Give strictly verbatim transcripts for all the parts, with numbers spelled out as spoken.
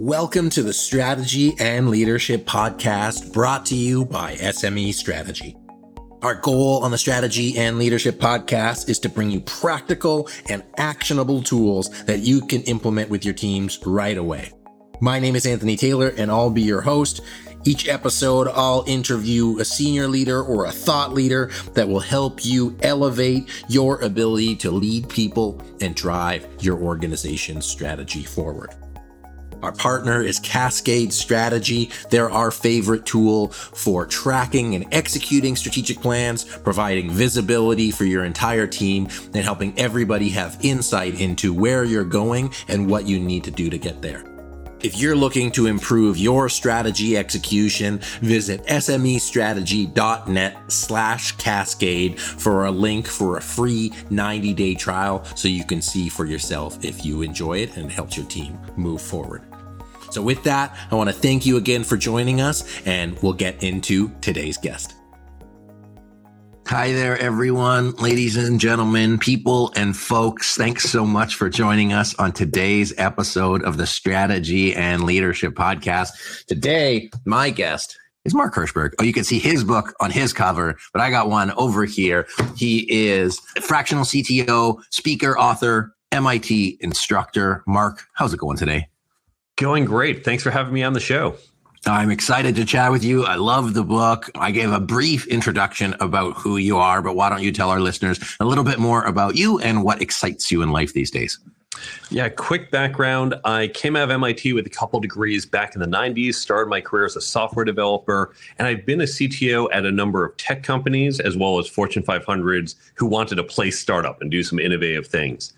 Welcome to the Strategy and Leadership Podcast, brought to you by S M E Strategy. Our goal on the Strategy and Leadership Podcast is to bring you practical and actionable tools that you can implement with your teams right away. My name is Anthony Taylor, and I'll be your host. Each episode, I'll interview a senior leader or a thought leader that will help you elevate your ability to lead people and drive your organization's strategy forward. Our partner is Cascade Strategy. They're our favorite tool for tracking and executing strategic plans, providing visibility for your entire team, and helping everybody have insight into where you're going and what you need to do to get there. If you're looking to improve your strategy execution, visit S M E strategy dot net slash cascade for a link for a free ninety day trial so you can see for yourself if you enjoy it and it helps your team move forward. So with that, I want to thank you again for joining us, and we'll get into today's guest. Hi there, everyone, ladies and gentlemen, people and folks. Thanks so much for joining us on today's episode of the Strategy and Leadership Podcast. Today, my guest is Mark Hirschberg. Oh, you can see his book on his cover, but I got one over here. He is a fractional C T O, speaker, author, M I T instructor. Mark, how's it going today? Going great. Thanks for having me on the show. I'm excited to chat with you. I love the book. I gave a brief introduction about who you are, but why don't you tell our listeners a little bit more about you and what excites you in life these days? Yeah, quick background. I came out of M I T with a couple degrees back in the nineties, started my career as a software developer, and I've been a C T O at a number of tech companies as well as Fortune five hundreds who wanted to play startup and do some innovative things.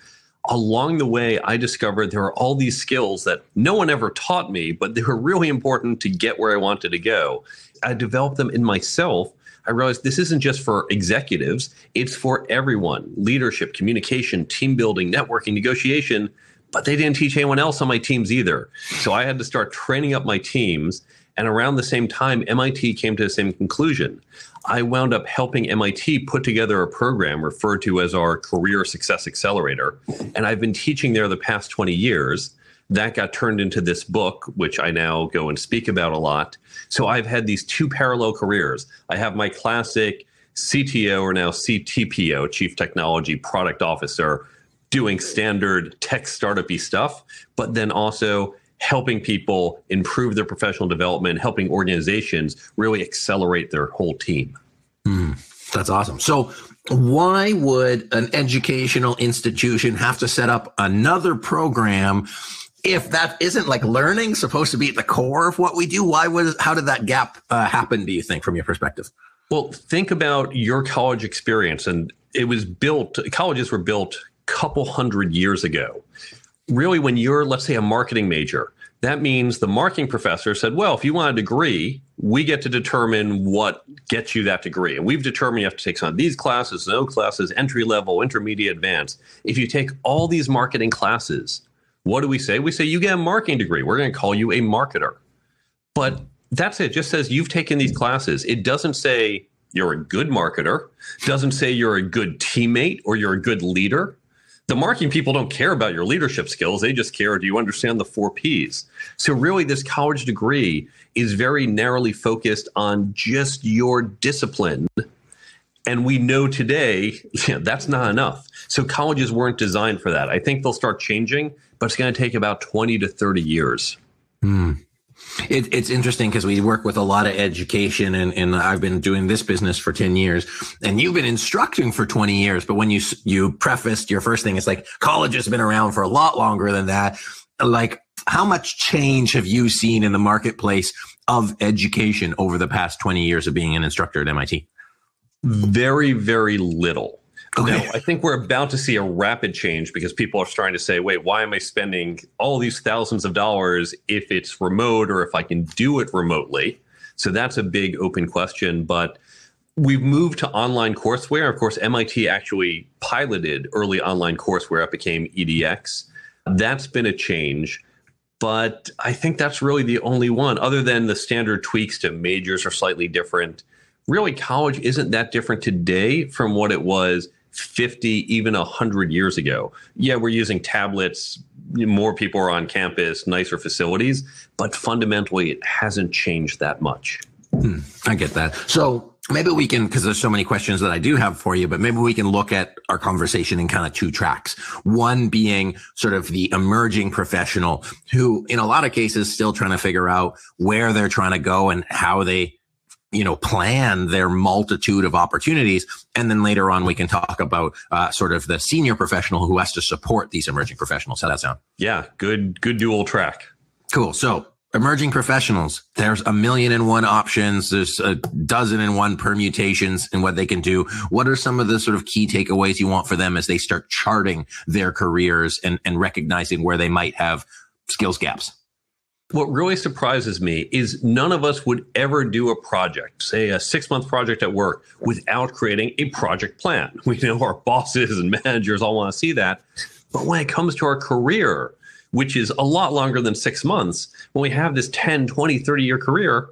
Along the way, I discovered there were all these skills that no one ever taught me, but they were really important to get where I wanted to go. I developed them in myself. I realized this isn't just for executives, it's for everyone. Leadership, communication, team building, networking, negotiation, but they didn't teach anyone else on my teams either. So I had to start training up my teams. And around the same time, M I T came to the same conclusion. I wound up helping M I T put together a program referred to as our Career Success Accelerator. And I've been teaching there the past twenty years. That got turned into this book, which I now go and speak about a lot. So I've had these two parallel careers. I have my classic C T O, or now C T P O, Chief Technology Product Officer, doing standard tech startup-y stuff, but then also helping people improve their professional development, helping organizations really accelerate their whole team. Mm, that's awesome. So why would an educational institution have to set up another program if that isn't like learning supposed to be at the core of what we do? Why was, how did that gap uh, happen, do you think, from your perspective? Well, think about your college experience. And it was built, colleges were built a couple hundred years ago. Really, when you're, let's say, a marketing major, that means the marketing professor said, well, if you want a degree, we get to determine what gets you that degree. And we've determined you have to take some of these classes, those classes, entry level, intermediate, advanced. If you take all these marketing classes, what do we say? We say you get a marketing degree. We're going to call you a marketer. But that's it. It just says you've taken these classes. It doesn't say you're a good marketer, doesn't say you're a good teammate or you're a good leader. The marketing people don't care about your leadership skills. They just care, do you understand the four Ps? So really, this college degree is very narrowly focused on just your discipline. And we know today, yeah, that's not enough. So colleges weren't designed for that. I think they'll start changing, but it's going to take about twenty to thirty years. Mm. It, it's interesting because we work with a lot of education, and, and I've been doing this business for ten years, and you've been instructing for twenty years. But when you you prefaced your first thing, it's like college has been around for a lot longer than that. Like, how much change have you seen in the marketplace of education over the past twenty years of being an instructor at M I T? Very, very little. Okay. No, I think we're about to see a rapid change because people are starting to say, wait, why am I spending all these thousands of dollars if it's remote or if I can do it remotely? So that's a big open question. But we've moved to online courseware. Of course, M I T actually piloted early online courseware. It became E D X. That's been a change. But I think that's really the only one, other than the standard tweaks to majors are slightly different. Really, college isn't that different today from what it was fifty, even one hundred years ago. Yeah, we're using tablets, more people are on campus, nicer facilities, but fundamentally it hasn't changed that much. Hmm, I get that. So maybe we can, because there's so many questions that I do have for you, but maybe we can look at our conversation in kind of two tracks. One being sort of the emerging professional who in a lot of cases still trying to figure out where they're trying to go and how they, you know, plan their multitude of opportunities. And then later on, we can talk about uh, sort of the senior professional who has to support these emerging professionals. How does that sound? Yeah, good, good dual track. Cool. So emerging professionals, there's a million and one options. There's a dozen and one permutations in what they can do. What are some of the sort of key takeaways you want for them as they start charting their careers and, and recognizing where they might have skills gaps? What really surprises me is none of us would ever do a project, say a six-month project at work, without creating a project plan. We know our bosses and managers all want to see that. But when it comes to our career, which is a lot longer than six months, when we have this ten, twenty, thirty-year career,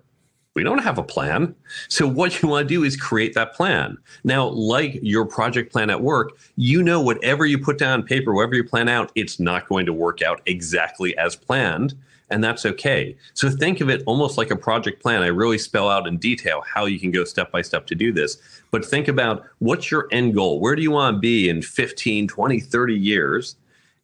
we don't have a plan. So what you want to do is create that plan. Now, like your project plan at work, you know whatever you put down on paper, whatever you plan out, it's not going to work out exactly as planned. And that's okay. So think of it almost like a project plan. I really spell out in detail how you can go step by step to do this. But think about, what's your end goal? Where do you want to be in fifteen, twenty, thirty years?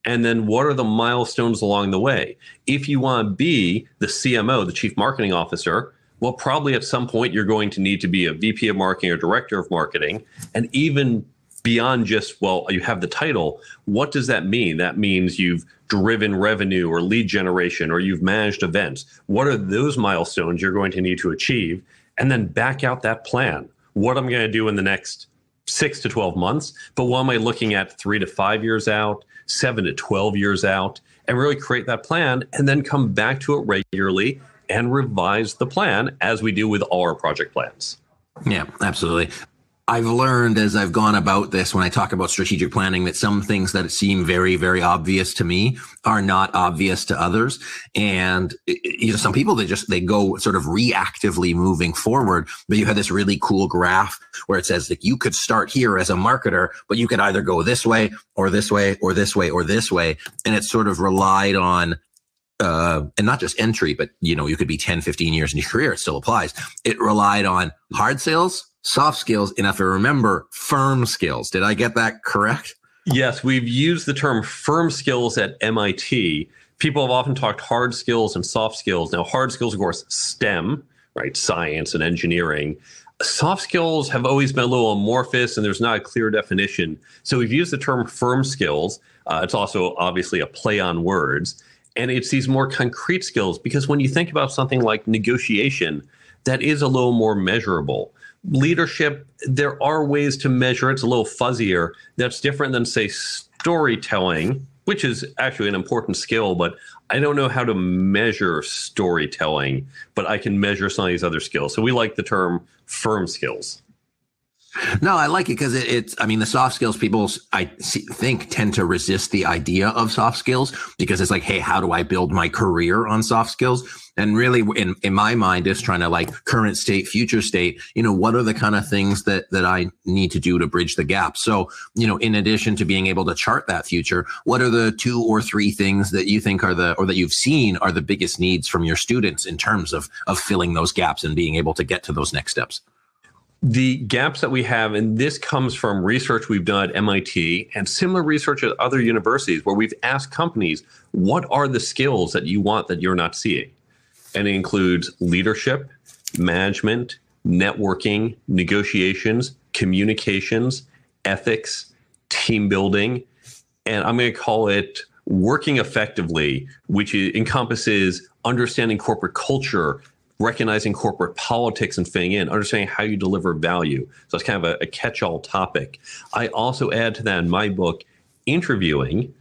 And then what are the milestones along the way? If you want to be the C M O, the chief marketing officer, well, probably at some point you're going to need to be a V P of marketing or director of marketing. And even beyond just, well, you have the title, what does that mean? That means you've driven revenue or lead generation, or you've managed events. What are those milestones you're going to need to achieve? And then back out that plan. What am I going to do in the next six to twelve months? But what am I looking at three to five years out, seven to twelve years out? And really create that plan and then come back to it regularly and revise the plan as we do with all our project plans. Yeah, absolutely. I've learned as I've gone about this, when I talk about strategic planning, that some things that seem very, very obvious to me are not obvious to others. And, you know, some people, they just, they go sort of reactively moving forward. But you had this really cool graph where it says that you could start here as a marketer, but you could either go this way or this way or this way or this way. And it sort of relied on, uh, and not just entry, but, you know, you could be ten, fifteen years in your career. It still applies. It relied on hard sales, soft skills, and if I remember, firm skills. Did I get that correct? Yes, we've used the term firm skills at M I T. People have often talked hard skills and soft skills. Now, hard skills, of course, STEM, right? Science and engineering. Soft skills have always been a little amorphous and there's not a clear definition. So we've used the term firm skills. Uh, it's also obviously a play on words. And it's these more concrete skills, because when you think about something like negotiation, that is a little more measurable. Leadership, there are ways to measure. It's a little fuzzier. That's different than, say, storytelling, which is actually an important skill, but I don't know how to measure storytelling, but I can measure some of these other skills. So we like the term firm skills. No, I like it because it, it's, I mean, the soft skills people, I see, think, tend to resist the idea of soft skills because it's like, hey, how do I build my career on soft skills? And really, in, in my mind, is trying to like current state, future state, you know, what are the kind of things that that I need to do to bridge the gap? So, you know, in addition to being able to chart that future, what are the two or three things that you think are the, or that you've seen are the biggest needs from your students in terms of of filling those gaps and being able to get to those next steps? The gaps that we have, and this comes from research we've done at M I T and similar research at other universities, where we've asked companies, what are the skills that you want that you're not seeing? And it includes leadership, management, networking, negotiations, communications, ethics, team building, and I'm going to call it working effectively, which encompasses understanding corporate culture, recognizing corporate politics and fitting in, understanding how you deliver value. So it's kind of a, a catch-all topic. I also add to that in my book, interviewing,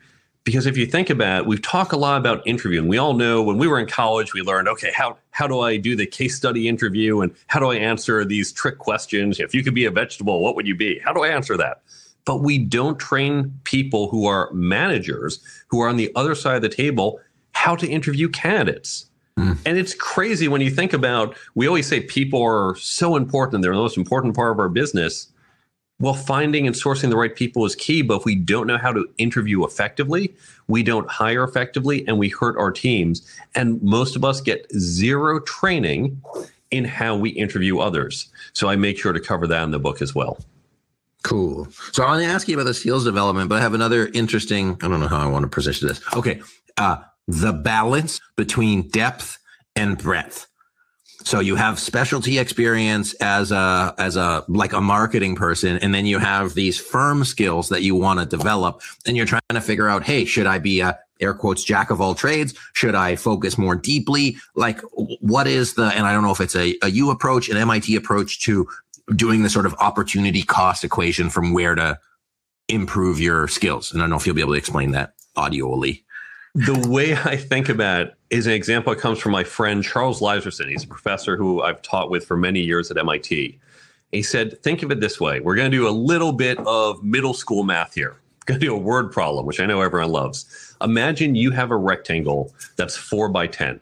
because if you think about it, we've talked a lot about interviewing. We all know when we were in college, we learned, okay, how, how do I do the case study interview and how do I answer these trick questions? If you could be a vegetable, what would you be? How do I answer that? But we don't train people who are managers, who are on the other side of the table, how to interview candidates. And it's crazy when you think about, we always say people are so important. They're the most important part of our business. Well, finding and sourcing the right people is key, but if we don't know how to interview effectively, we don't hire effectively, and we hurt our teams. And most of us get zero training in how we interview others. So I make sure to cover that in the book as well. Cool. So I want to ask you about the skills development, but I have another interesting, I don't know how I want to position this. Okay. Uh, the balance between depth and breadth. So you have specialty experience as a, as a, like a marketing person, and then you have these firm skills that you want to develop, and you're trying to figure out, hey, should I be a air quotes jack of all trades? Should I focus more deeply? Like, what is the, and I don't know if it's a, a U approach, an M I T approach to doing the sort of opportunity cost equation from where to improve your skills. And I don't know if you'll be able to explain that audioly. The way I think about it is an example that comes from my friend, Charles Leiserson. He's a professor who I've taught with for many years at M I T. He said, think of it this way. We're going to do a little bit of middle school math here. We're going to do a word problem, which I know everyone loves. Imagine you have a rectangle that's four by ten,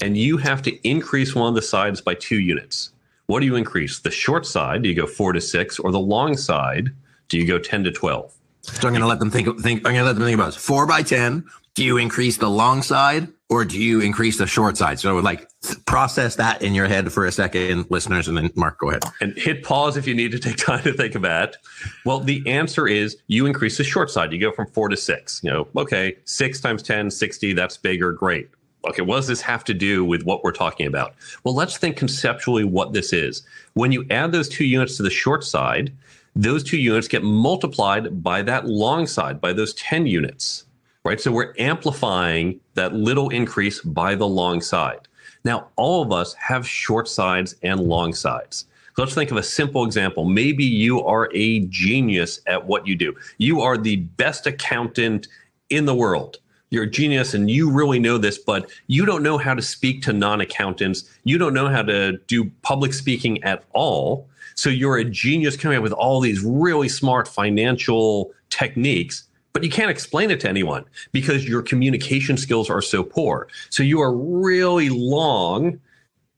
and you have to increase one of the sides by two units. What do you increase? The short side, do you go four to six, or the long side, do you go ten to twelve? So I'm going to let them think, think I'm going to let them think about this. four by ten. Do you increase the long side or do you increase the short side? So like process that in your head for a second, listeners, and then Mark, go ahead. And hit pause if you need to take time to think about it. Well, the answer is you increase the short side. You go from four to six. You know, okay, six times ten, sixty, that's bigger, great. Okay, what does this have to do with what we're talking about? Well, let's think conceptually what this is. When you add those two units to the short side, those two units get multiplied by that long side, by those ten units. Right, so we're amplifying that little increase by the long side. Now, all of us have short sides and long sides. So let's think of a simple example. Maybe you are a genius at what you do. You are the best accountant in the world. You're a genius and you really know this, but you don't know how to speak to non-accountants. You don't know how to do public speaking at all. So you're a genius coming up with all these really smart financial techniques, but you can't explain it to anyone because your communication skills are so poor. So you are really long,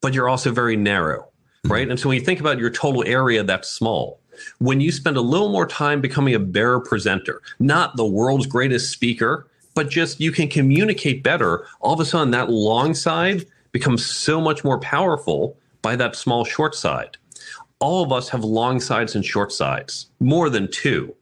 but you're also very narrow, right? And so when you think about your total area, that's small. When you spend a little more time becoming a better presenter, not the world's greatest speaker, but just you can communicate better, all of a sudden that long side becomes so much more powerful by that small short side. All of us have long sides and short sides, more than two.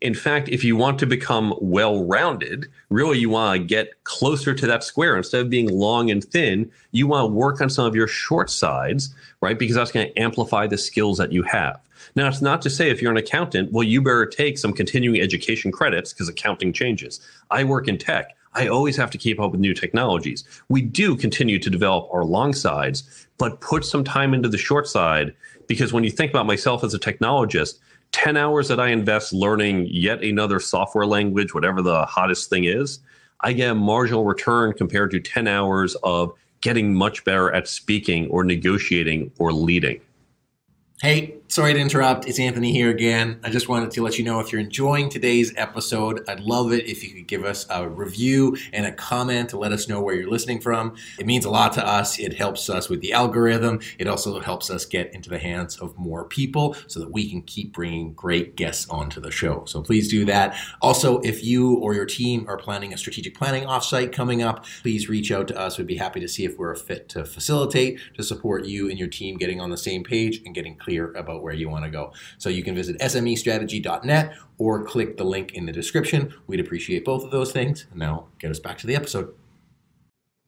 In fact, if you want to become well-rounded, really you want to get closer to that square. Instead of being long and thin, you want to work on some of your short sides, right? Because that's going to amplify the skills that you have. Now, it's not to say if you're an accountant, well, you better take some continuing education credits because accounting changes. I work in tech. I always have to keep up with new technologies. We do continue to develop our long sides, but put some time into the short side, because when you think about myself as a technologist, ten hours that I invest learning yet another software language, whatever the hottest thing is, I get a marginal return compared to ten hours of getting much better at speaking or negotiating or leading. Hey, sorry to interrupt. It's Anthony here again. I just wanted to let you know if you're enjoying today's episode, I'd love it if you could give us a review and a comment to let us know where you're listening from. It means a lot to us. It helps us with the algorithm. It also helps us get into the hands of more people so that we can keep bringing great guests onto the show. So please do that. Also, if you or your team are planning a strategic planning offsite coming up, please reach out to us. We'd be happy to see if we're a fit to facilitate, to support you and your team getting on the same page and getting clear about where you want to go. So you can visit S M E strategy dot net or click the link in the description. We'd appreciate both of those things. And now get us back to the episode.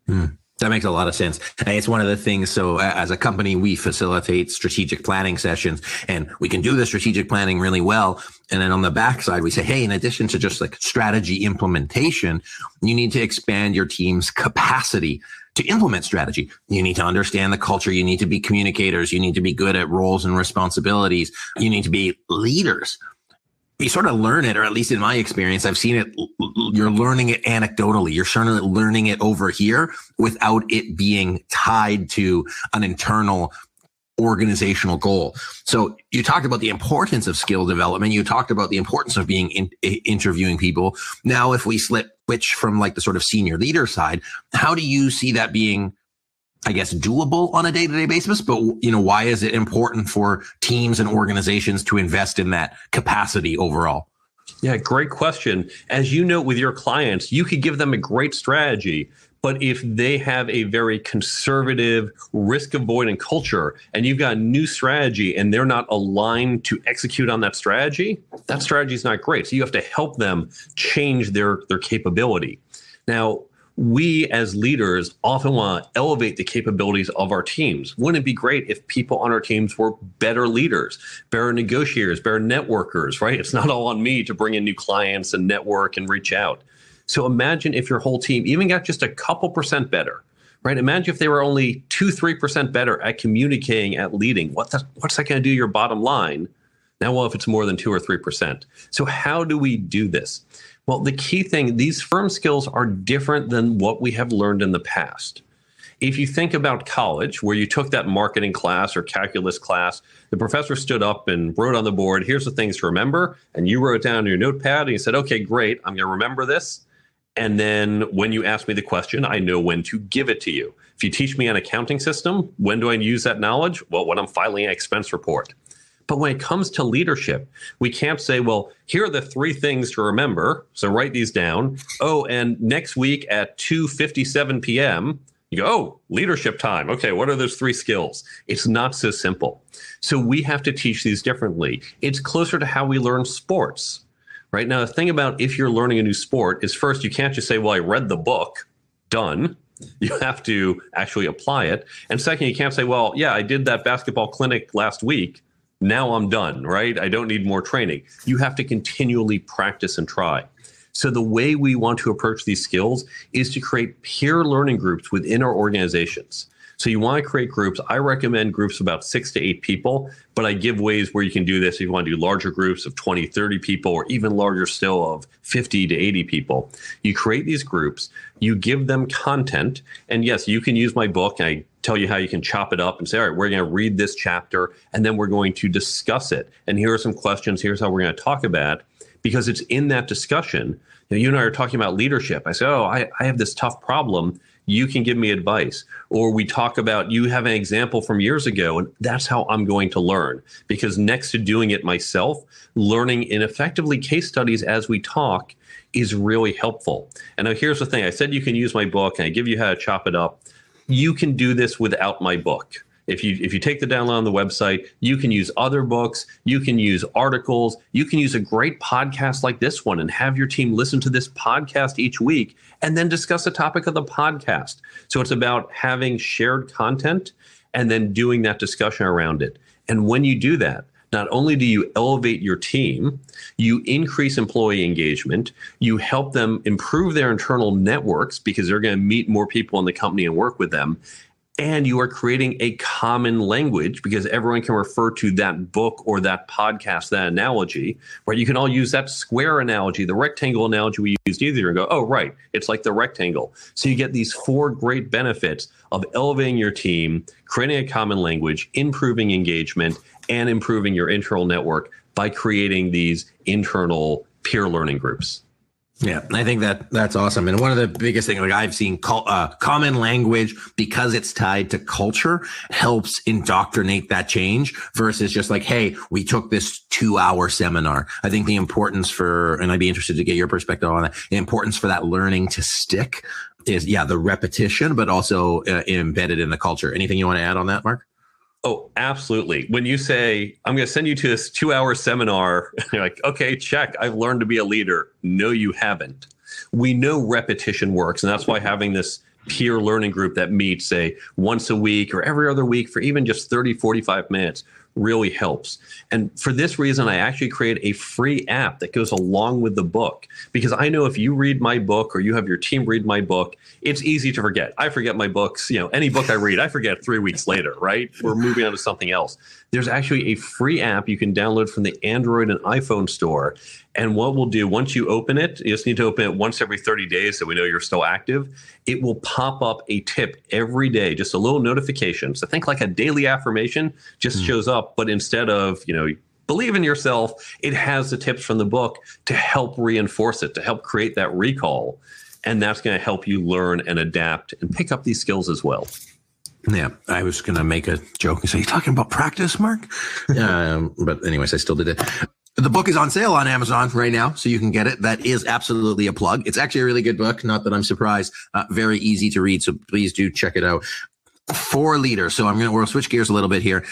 Hmm. That makes a lot of sense. And it's one of the things. So as a company, we facilitate strategic planning sessions, and we can do the strategic planning really well. And then on the backside, we say, hey, in addition to just like strategy implementation, you need to expand your team's capacity to implement strategy. You need to understand the culture. You need to be communicators. You need to be good at roles and responsibilities. You need to be leaders. You sort of learn it, or at least in my experience, I've seen it. You're learning it anecdotally. You're sort of learning it over here without it being tied to an internal organizational goal. So you talked about the importance of skill development. You talked about the importance of being in, interviewing people. Now, if we slip, which from like the sort of senior leader side, how do you see that being I guess, doable on a day-to-day basis, but, you know, why is it important for teams and organizations to invest in that capacity overall? Yeah, great question. As you know, with your clients, you could give them a great strategy, but if they have a very conservative, risk-avoidant culture, and you've got a new strategy and they're not aligned to execute on that strategy, that strategy is not great. So you have to help them change their, their capability. Now, we as leaders often want to elevate the capabilities of our teams. Wouldn't it be great if people on our teams were better leaders, better negotiators, better networkers, right? It's not all on me to bring in new clients and network and reach out. So imagine if your whole team even got just a couple percent better, right? Imagine if they were only two, three percent better at communicating, at leading. What the, what's that going to do to your bottom line? Now, well, if it's more than two or three percent. So how do we do this? Well, the key thing, these firm skills are different than what we have learned in the past. If you think about college, where you took that marketing class or calculus class, the professor stood up and wrote on the board, here's the things to remember, and you wrote down your notepad and you said, okay, great, I'm going to remember this. And then when you ask me the question, I know when to give it to you. If you teach me an accounting system, when do I use that knowledge? Well, when I'm filing an expense report. But when it comes to leadership, we can't say, well, here are the three things to remember. So write these down. Oh, and next week at two fifty-seven p.m., you go, oh, leadership time. Okay, what are those three skills? It's not so simple. So we have to teach these differently. It's closer to how we learn sports. Right now, the thing about if you're learning a new sport is first, you can't just say, well, I read the book, done. You have to actually apply it. And second, you can't say, well, yeah, I did that basketball clinic last week. Now I'm done, right? I don't need more training. You have to continually practice and try. So the way we want to approach these skills is to create peer learning groups within our organizations. So you want to create groups. I recommend groups about six to eight people, but I give ways where you can do this if you want to do larger groups of twenty, thirty people, or even larger still of fifty to eighty people. You create these groups, you give them content, and yes, you can use my book, and I tell you how you can chop it up and say, all right, we're going to read this chapter, and then we're going to discuss it. And here are some questions. Here's how we're going to talk about it. Because it's in that discussion. You know, you and I are talking about leadership. I say, oh, I, I have this tough problem. You can give me advice. Or we talk about, you have an example from years ago, and that's how I'm going to learn. Because next to doing it myself, learning in effectively case studies as we talk is really helpful. And now here's the thing. I said you can use my book, and I give you how to chop it up. You can do this without my book. If you if you take the download on the website, you can use other books, you can use articles, you can use a great podcast like this one and have your team listen to this podcast each week and then discuss the topic of the podcast. So it's about having shared content and then doing that discussion around it. And when you do that, not only do you elevate your team, you increase employee engagement, you help them improve their internal networks because they're going to meet more people in the company and work with them. And you are creating a common language because everyone can refer to that book or that podcast, that analogy, where you can all use that square analogy, the rectangle analogy we used either and go, oh, right, it's like the rectangle. So you get these four great benefits of elevating your team, creating a common language, improving engagement, and improving your internal network by creating these internal peer learning groups. Yeah, I think that that's awesome. And one of the biggest things, like I've seen uh, common language, because it's tied to culture, helps indoctrinate that change versus just like, hey, we took this two hour seminar. I think the importance for, and I'd be interested to get your perspective on that, the importance for that learning to stick is, yeah, the repetition, but also uh, embedded in the culture. Anything you want to add on that, Mark? Oh, absolutely. When you say, I'm going to send you to this two hour seminar, you're like, okay, check. I've learned to be a leader. No, you haven't. We know repetition works. And that's why having this peer learning group that meets, say, once a week or every other week for even just thirty, forty-five minutes really helps. And for this reason, I actually create a free app that goes along with the book, because I know if you read my book or you have your team read my book, it's easy to forget. I forget my books, you know, any book I read, I forget three weeks later, right? We're moving on to something else. There's actually a free app you can download from the Android and iPhone store. And what we'll do once you open it, you just need to open it once every thirty days so we know you're still active. It will pop up a tip every day, just a little notification. So think like a daily affirmation just mm. shows up, but instead of, you know, believe in yourself, it has the tips from the book to help reinforce it, to help create that recall. And that's going to help you learn and adapt and pick up these skills as well. Yeah, I was going to make a joke and say, you talking about practice, Mark? um, but anyways, I still did it. The book is on sale on Amazon right now, so you can get it. That is absolutely a plug. It's actually a really good book. Not that I'm surprised. Uh, very easy to read, so please do check it out. For leaders, so I'm going to we'll switch gears a little bit here.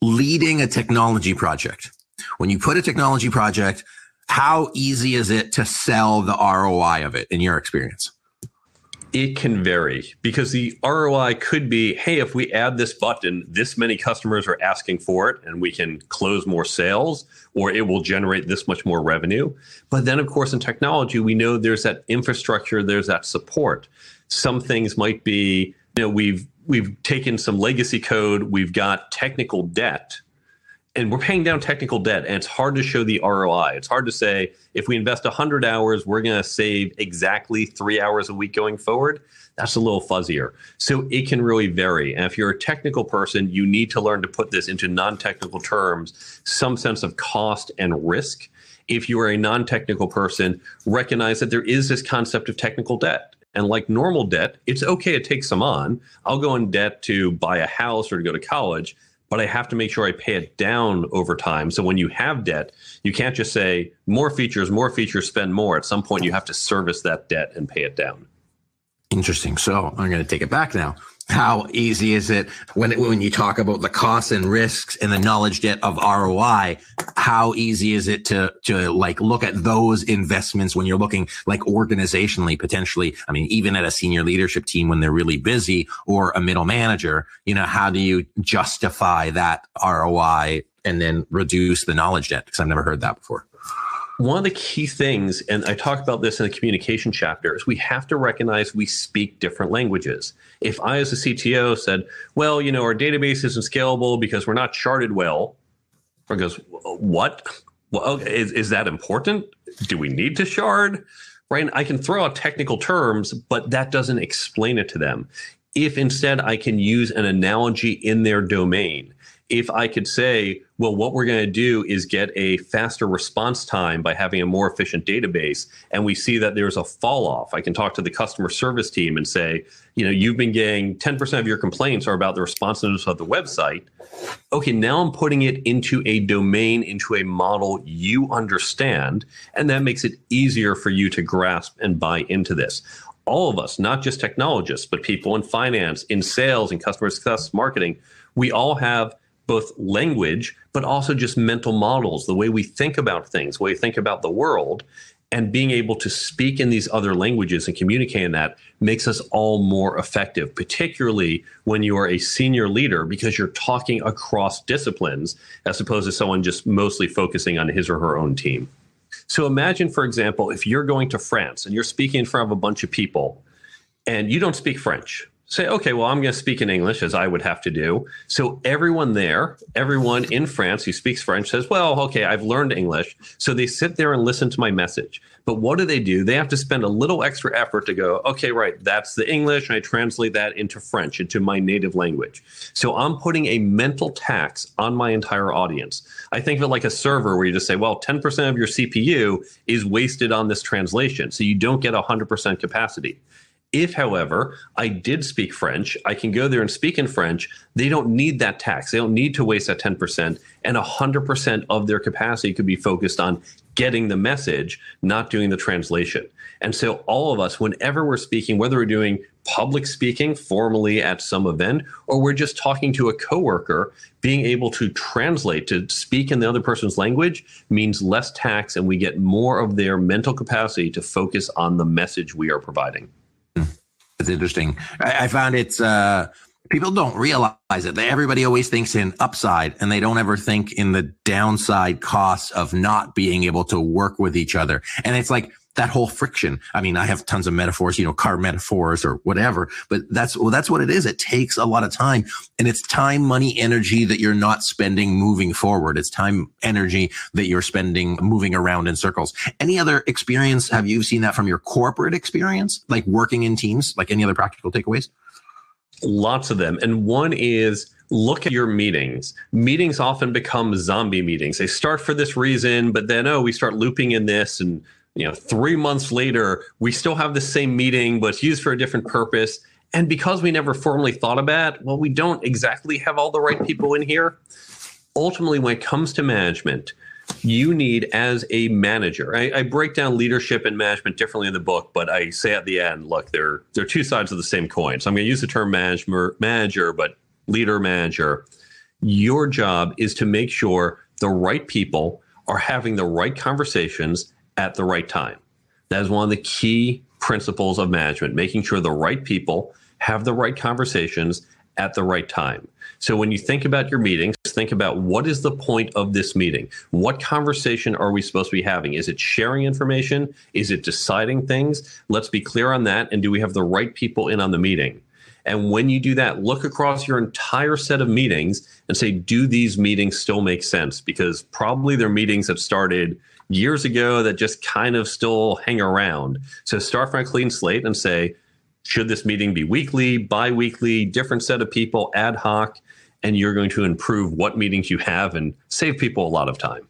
Leading a technology project. When you put a technology project, how easy is it to sell the R O I of it in your experience? It can vary, because the R O I could be, hey, if we add this button, this many customers are asking for it and we can close more sales, or it will generate this much more revenue. But then, of course, in technology, we know there's that infrastructure, there's that support. Some things might be, you know, we've we've taken some legacy code, we've got technical debt, and we're paying down technical debt, and it's hard to show the R O I. It's hard to say, if we invest one hundred hours, we're going to save exactly three hours a week going forward. That's a little fuzzier. So it can really vary. And if you're a technical person, you need to learn to put this into non-technical terms, some sense of cost and risk. If you are a non-technical person, recognize that there is this concept of technical debt. And like normal debt, it's okay to take some on. I'll go in debt to buy a house or to go to college, but I have to make sure I pay it down over time. So when you have debt, you can't just say more features, more features, spend more. At some point, you have to service that debt and pay it down. Interesting. So I'm going to take it back now. How easy is it when it, when you talk about the costs and risks and the knowledge debt of R O I? How easy is it to to like look at those investments when you're looking like organizationally, potentially? I mean, even at a senior leadership team when they're really busy, or a middle manager, you know, how do you justify that R O I and then reduce the knowledge debt? Because I've never heard that before. One of the key things, and I talk about this in the communication chapter, is we have to recognize we speak different languages. If I, as a C T O, said, well, you know, our database isn't scalable because we're not charted well, or goes, what? Well, is, is that important? Do we need to shard? Right? And I can throw out technical terms, but that doesn't explain it to them. If instead I can use an analogy in their domain, if I could say, well, what we're going to do is get a faster response time by having a more efficient database, and we see that there's a fall off, I can talk to the customer service team and say, you know, you've been getting ten percent of your complaints are about the responsiveness of the website. Okay, now I'm putting it into a domain, into a model you understand, and that makes it easier for you to grasp and buy into this. All of us, not just technologists, but people in finance, in sales, in customer success, marketing, we all have both language, but also just mental models, the way we think about things, the way we think about the world, and being able to speak in these other languages and communicate in that makes us all more effective, particularly when you are a senior leader, because you're talking across disciplines as opposed to someone just mostly focusing on his or her own team. So imagine, for example, if you're going to France and you're speaking in front of a bunch of people and you don't speak French. Say, okay, well, I'm going to speak in English, as I would have to do. So everyone there, everyone in France who speaks French says, well, okay, I've learned English. So they sit there and listen to my message. But what do they do? They have to spend a little extra effort to go, okay, right, that's the English, and I translate that into French, into my native language. So I'm putting a mental tax on my entire audience. I think of it like a server where you just say, well, ten percent of your C P U is wasted on this translation. So you don't get one hundred percent capacity. If, however, I did speak French, I can go there and speak in French. They don't need that tax. They don't need to waste that ten percent. And one hundred percent of their capacity could be focused on getting the message, not doing the translation. And so all of us, whenever we're speaking, whether we're doing public speaking formally at some event, or we're just talking to a coworker, being able to translate, to speak in the other person's language means less tax, and we get more of their mental capacity to focus on the message we are providing. It's interesting. I, I found it's uh, people don't realize it. They, everybody always thinks in upside, and they don't ever think in the downside costs of not being able to work with each other. And it's like that whole friction. I mean, I have tons of metaphors, you know, car metaphors or whatever, but that's well, that's what it is. It takes a lot of time, and it's time, money, energy that you're not spending moving forward. It's time, energy that you're spending moving around in circles. Any other experience? Have you seen that from your corporate experience, like working in teams, like any other practical takeaways? Lots of them. And one is, look at your meetings. Meetings often become zombie meetings. They start for this reason, but then, oh, we start looping in this, and you know, three months later, we still have the same meeting, but it's used for a different purpose. And because we never formally thought about, well, we don't exactly have all the right people in here. Ultimately, when it comes to management, you need as a manager, I, I break down leadership and management differently in the book, but I say at the end, look, they're, they're two sides of the same coin. So I'm going to use the term manager, manager, but leader manager. Your job is to make sure the right people are having the right conversations at the right time. That is one of the key principles of management, making sure the right people have the right conversations at the right time. So when you think about your meetings, think about what is the point of this meeting? What conversation are we supposed to be having? Is it sharing information? Is it deciding things? Let's be clear on that. And do we have the right people in on the meeting? And when you do that, look across your entire set of meetings and say, do these meetings still make sense? Because probably their meetings have started years ago that just kind of still hang around. So start from a clean slate and say, should this meeting be weekly, bi-weekly, different set of people, ad hoc? And you're going to improve what meetings you have and save people a lot of time.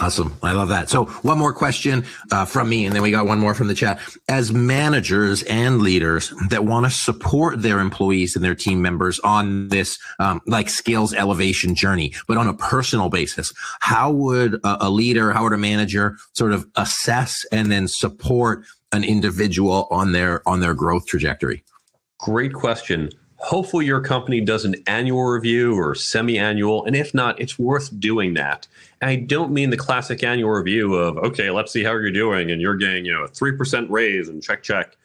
Awesome. I love that. So one more question uh, from me, and then we got one more from the chat. As managers and leaders that want to support their employees and their team members on this um, like skills elevation journey, but on a personal basis, how would a, a leader, how would a manager sort of assess and then support an individual on their on their growth trajectory? Great question. Hopefully your company does an annual review or semi-annual. And if not, it's worth doing that. And I don't mean the classic annual review of, okay, let's see how you're doing. And you're getting, you know, a three percent raise and check, check.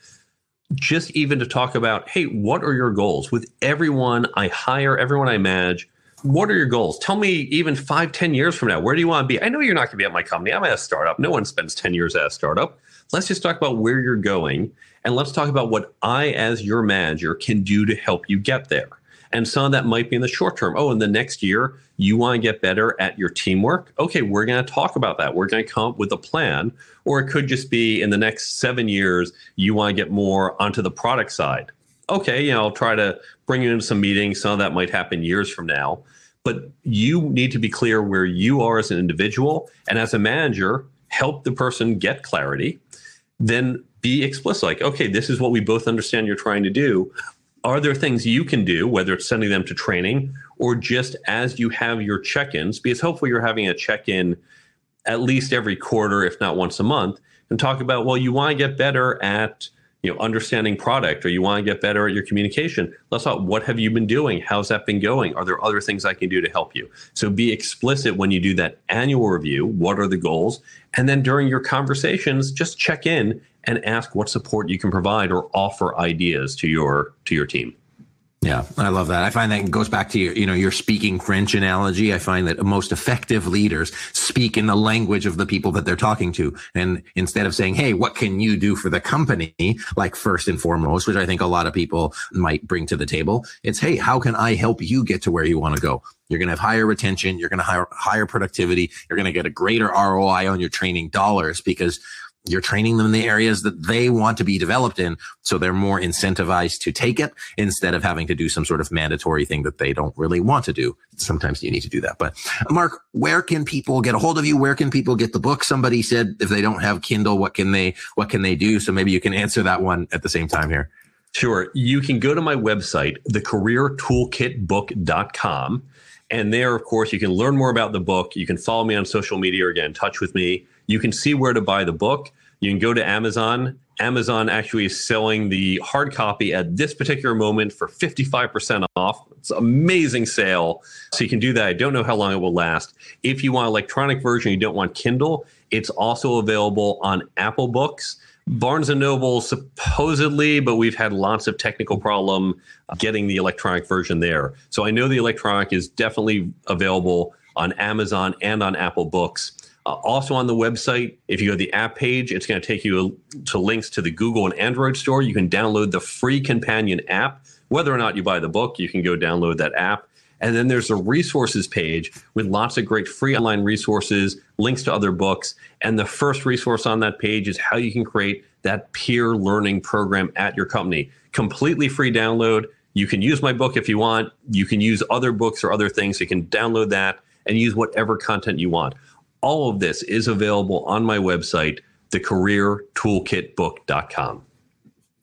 Just even to talk about, hey, what are your goals? With everyone I hire, everyone I manage, what are your goals? Tell me even five, ten years from now, where do you want to be? I know you're not going to be at my company. I'm at a startup. No one spends ten years at a startup. Let's just talk about where you're going. And let's talk about what I, as your manager, can do to help you get there. And some of that might be in the short term. Oh, in the next year, you want to get better at your teamwork. Okay, we're going to talk about that. We're going to come up with a plan. Or it could just be in the next seven years, you want to get more onto the product side. Okay, you know, I'll try to bring you into some meetings. Some of that might happen years from now. But you need to be clear where you are as an individual. And as a manager, help the person get clarity. Then be explicit, like, okay, this is what we both understand you're trying to do. Are there things you can do, whether it's sending them to training or just as you have your check-ins, because hopefully you're having a check-in at least every quarter, if not once a month, and talk about, well, you want to get better at, you know, understanding product, or you want to get better at your communication. Let's talk, what have you been doing? How's that been going? Are there other things I can do to help you? So be explicit when you do that annual review. What are the goals? And then during your conversations, just check in and ask what support you can provide or offer ideas to your to your team. Yeah, I love that. I find that goes back to your, you know, your speaking French analogy. I find that most effective leaders speak in the language of the people that they're talking to. And instead of saying, hey, what can you do for the company? Like first and foremost, which I think a lot of people might bring to the table. It's, hey, how can I help you get to where you want to go? You're going to have higher retention. You're going to have higher productivity. You're going to get a greater R O I on your training dollars because you're training them in the areas that they want to be developed in. So they're more incentivized to take it instead of having to do some sort of mandatory thing that they don't really want to do. Sometimes you need to do that. But Mark, where can people get a hold of you? Where can people get the book? Somebody said if they don't have Kindle, what can they, what can they do? So maybe you can answer that one at the same time here. Sure. You can go to my website, the career toolkit book dot com. And there, of course, you can learn more about the book. You can follow me on social media or get in touch with me. You can see where to buy the book. You can go to Amazon. Amazon actually is selling the hard copy at this particular moment for fifty-five percent off. It's an amazing sale. So you can do that. I don't know how long it will last. If you want an electronic version, you don't want Kindle, it's also available on Apple Books. Barnes and Noble supposedly, but we've had lots of technical problem getting the electronic version there. So I know the electronic is definitely available on Amazon and on Apple Books. Uh, also on the website, if you go to the app page, it's going to take you to links to the Google and Android store. You can download the free companion app. Whether or not you buy the book, you can go download that app. And then there's a resources page with lots of great free online resources, links to other books. And the first resource on that page is how you can create that peer learning program at your company. Completely free download. You can use my book if you want. You can use other books or other things. You can download that and use whatever content you want. All of this is available on my website, the career toolkit book dot com.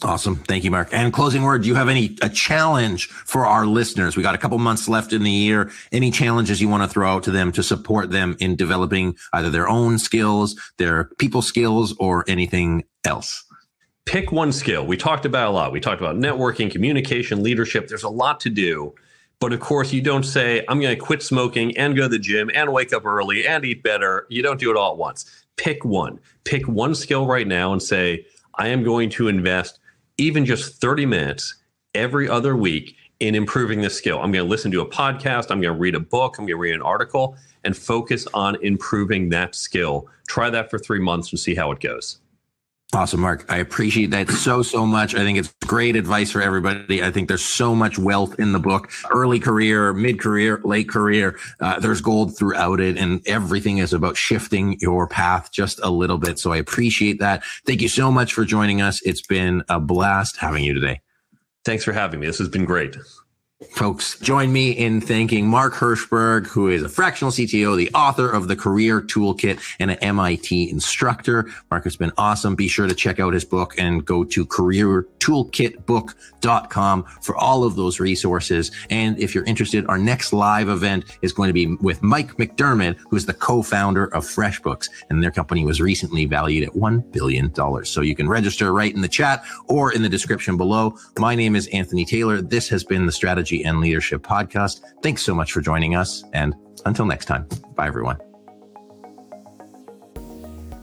Awesome. Thank you, Mark. And closing word, do you have any a challenge for our listeners? We got a couple months left in the year. Any challenges you want to throw out to them to support them in developing either their own skills, their people skills, or anything else? Pick one skill. We talked about a lot. We talked about networking, communication, leadership. There's a lot to do. But of course, you don't say, I'm going to quit smoking and go to the gym and wake up early and eat better. You don't do it all at once. Pick one. Pick one skill right now and say, I am going to invest even just thirty minutes every other week in improving this skill. I'm going to listen to a podcast. I'm going to read a book. I'm going to read an article and focus on improving that skill. Try that for three months and see how it goes. Awesome, Mark. I appreciate that so, so much. I think it's great advice for everybody. I think there's so much wealth in the book, early career, mid-career, late career. Uh, there's gold throughout it, and everything is about shifting your path just a little bit. So I appreciate that. Thank you so much for joining us. It's been a blast having you today. Thanks for having me. This has been great. Folks, join me in thanking Mark Hirschberg, who is a fractional C T O, the author of the Career Toolkit and an M I T instructor. Mark has been awesome. Be sure to check out his book and go to career toolkit book dot com for all of those resources. And if you're interested, our next live event is going to be with Mike McDermott, who is the co-founder of FreshBooks, and their company was recently valued at one billion dollars. So you can register right in the chat or in the description below. My name is Anthony Taylor. This has been the Strategy and Leadership Podcast. Thanks so much for joining us. And until next time, bye, everyone.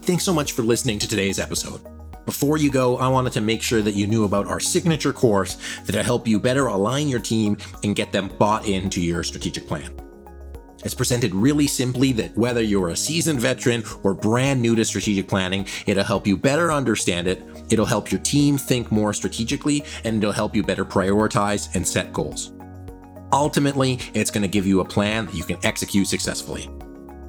Thanks so much for listening to today's episode. Before you go, I wanted to make sure that you knew about our signature course that'll help you better align your team and get them bought into your strategic plan. It's presented really simply that whether you're a seasoned veteran or brand new to strategic planning, it'll help you better understand it, it'll help your team think more strategically, and it'll help you better prioritize and set goals. Ultimately, it's going to give you a plan that you can execute successfully.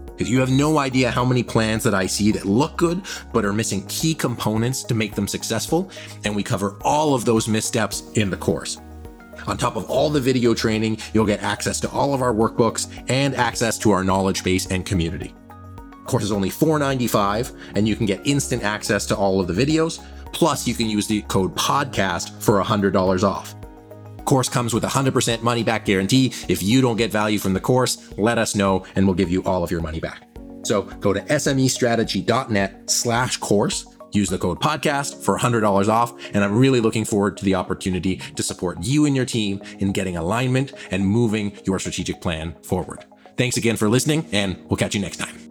Because you have no idea how many plans that I see that look good, but are missing key components to make them successful, and we cover all of those missteps in the course. On top of all the video training, you'll get access to all of our workbooks and access to our knowledge base and community. The course is only four dollars and ninety-five cents, and you can get instant access to all of the videos. Plus, you can use the code PODCAST for one hundred dollars off. The course comes with a one hundred percent money back guarantee. If you don't get value from the course, let us know and we'll give you all of your money back. So go to S M E strategy dot net slash course. Use the code podcast for one hundred dollars off, and I'm really looking forward to the opportunity to support you and your team in getting alignment and moving your strategic plan forward. Thanks again for listening, and we'll catch you next time.